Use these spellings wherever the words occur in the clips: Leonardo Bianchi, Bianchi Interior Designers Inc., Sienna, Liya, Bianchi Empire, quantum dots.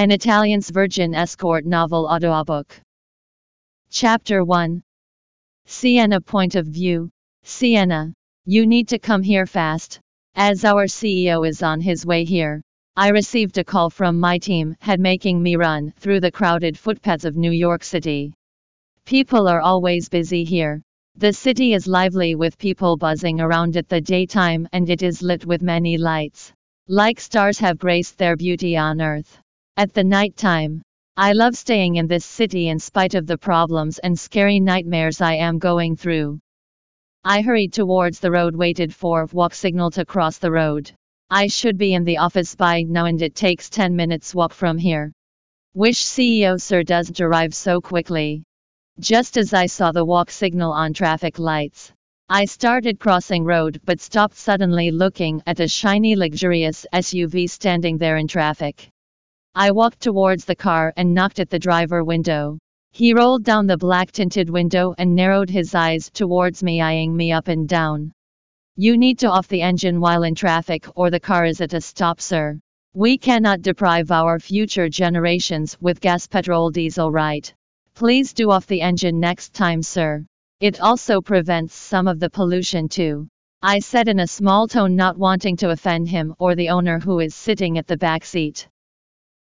An Italian's Virgin Escort Novel Audiobook. Chapter 1. Sienna Point of View. Sienna, you need to come here fast, as our CEO is on his way here. I received a call from my team head making me run through the crowded footpaths of New York City. People are always busy here. The city is lively with people buzzing around at the daytime, and it is lit with many lights, like stars have graced their beauty on earth. At the nighttime, I love staying in this city in spite of the problems and scary nightmares I am going through. I hurried towards the road, waited for walk signal to cross the road. I should be in the office by now, and it takes 10 minutes walk from here. Wish CEO sir doesn't arrive so quickly. Just as I saw the walk signal on traffic lights, I started crossing road but stopped suddenly, looking at a shiny luxurious SUV standing there in traffic. I walked towards the car and knocked at the driver window. He rolled down the black tinted window and narrowed his eyes towards me, eyeing me up and down. You need to off the engine while in traffic or the car is at a stop, sir. We cannot deprive our future generations with gas, petrol, diesel, right? Please do off the engine next time, sir. It also prevents some of the pollution too, I said in a small tone, not wanting to offend him or the owner who is sitting at the back seat.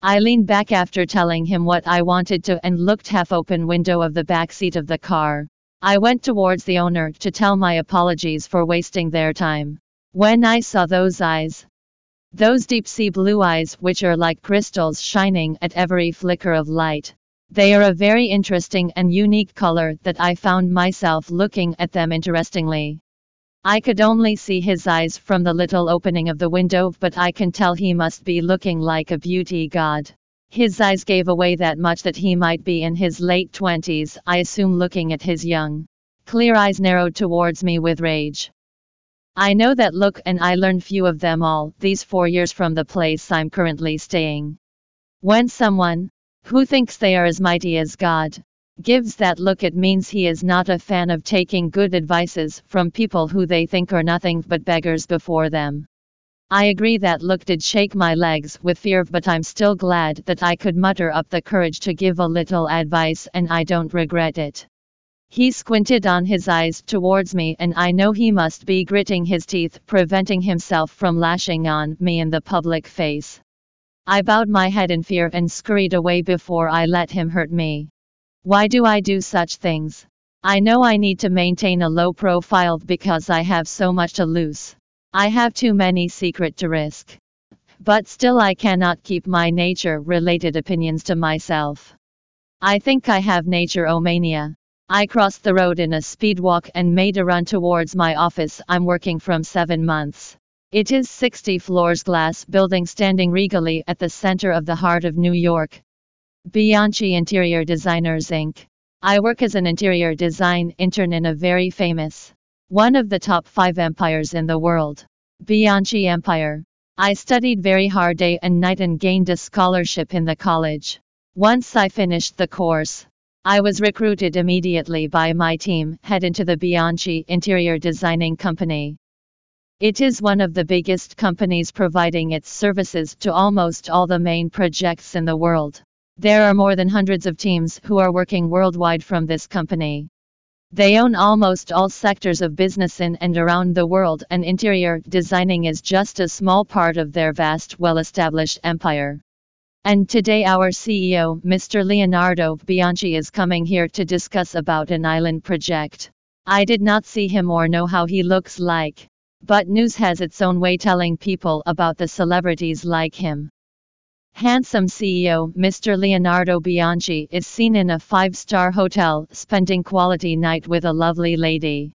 I leaned back after telling him what I wanted to and looked half open window of the back seat of the car. I went towards the owner to tell my apologies for wasting their time. When I saw those eyes, those deep sea blue eyes which are like crystals shining at every flicker of light, they are a very interesting and unique color that I found myself looking at them interestingly. I could only see his eyes from the little opening of the window, but I can tell he must be looking like a beauty god. His eyes gave away that much that he might be in his late 20s, I assume, looking at his young, clear eyes narrowed towards me with rage. I know that look, and I learned few of them all these 4 years from the place I'm currently staying. When someone, who thinks they are as mighty as God, gives that look, it means he is not a fan of taking good advices from people who they think are nothing but beggars before them. I agree that look did shake my legs with fear, but I'm still glad that I could mutter up the courage to give a little advice, and I don't regret it. He squinted on his eyes towards me, and I know he must be gritting his teeth, preventing himself from lashing on me in the public face. I bowed my head in fear and scurried away before I let him hurt me. Why do I do such things? I know I need to maintain a low profile because I have so much to lose. I have too many secrets to risk. But still I cannot keep my nature-related opinions to myself. I think I have nature-omania. I crossed the road in a speed walk and made a run towards my office. I'm working from 7 months. It is 60 floors glass building standing regally at the center of the heart of New York. Bianchi Interior Designers Inc. I work as an interior design intern in a very famous, one of the top 5 empires in the world, Bianchi Empire. I studied very hard day and night and gained a scholarship in the college. Once I finished the course, I was recruited immediately by my team head into the Bianchi Interior Designing Company. It is one of the biggest companies, providing its services to almost all the main projects in the world. There are more than hundreds of teams who are working worldwide from this company. They own almost all sectors of business in and around the world, and interior designing is just a small part of their vast, well-established empire. And today our CEO, Mr. Leonardo Bianchi, is coming here to discuss about an island project. I did not see him or know how he looks like, but news has its own way telling people about the celebrities like him. Handsome CEO Mr. Leonardo Bianchi is seen in a 5-star hotel spending quality night with a lovely lady.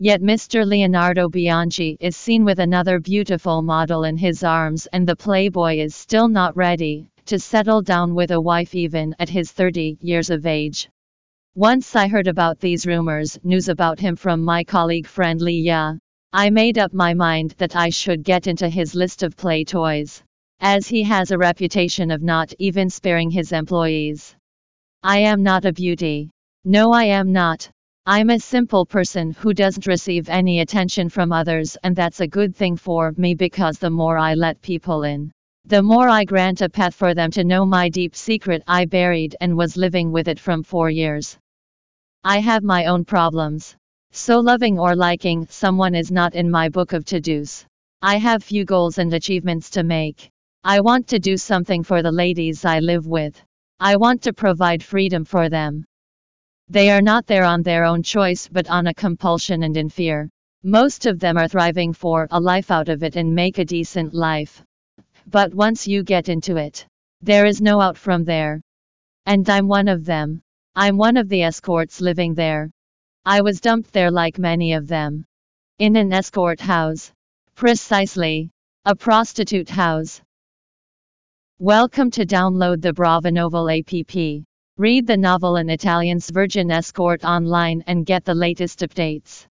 Yet Mr. Leonardo Bianchi is seen with another beautiful model in his arms, and the playboy is still not ready to settle down with a wife even at his 30 years of age. Once I heard about these rumors, news about him from my colleague friend Liya, I made up my mind that I should get into his list of play toys, as he has a reputation of not even sparing his employees. I am not a beauty. No, I am not. I'm a simple person who doesn't receive any attention from others, and that's a good thing for me, because the more I let people in, The more I grant a path for them to know my deep secret I buried and was living with it from 4 years. I have my own problems. So loving or liking someone is not in my book of to-dos. I have few goals and achievements to make. I want to do something for the ladies I live with. I want to provide freedom for them. They are not there on their own choice but on a compulsion and in fear. Most of them are thriving for a life out of it and make a decent life. But once you get into it, there is no out from there. And I'm one of them. I'm one of the escorts living there. I was dumped there like many of them. In an escort house. Precisely. A prostitute house. Welcome to download the Brava Novel app. Read the novel in Italian's Virgin Escort online and get the latest updates.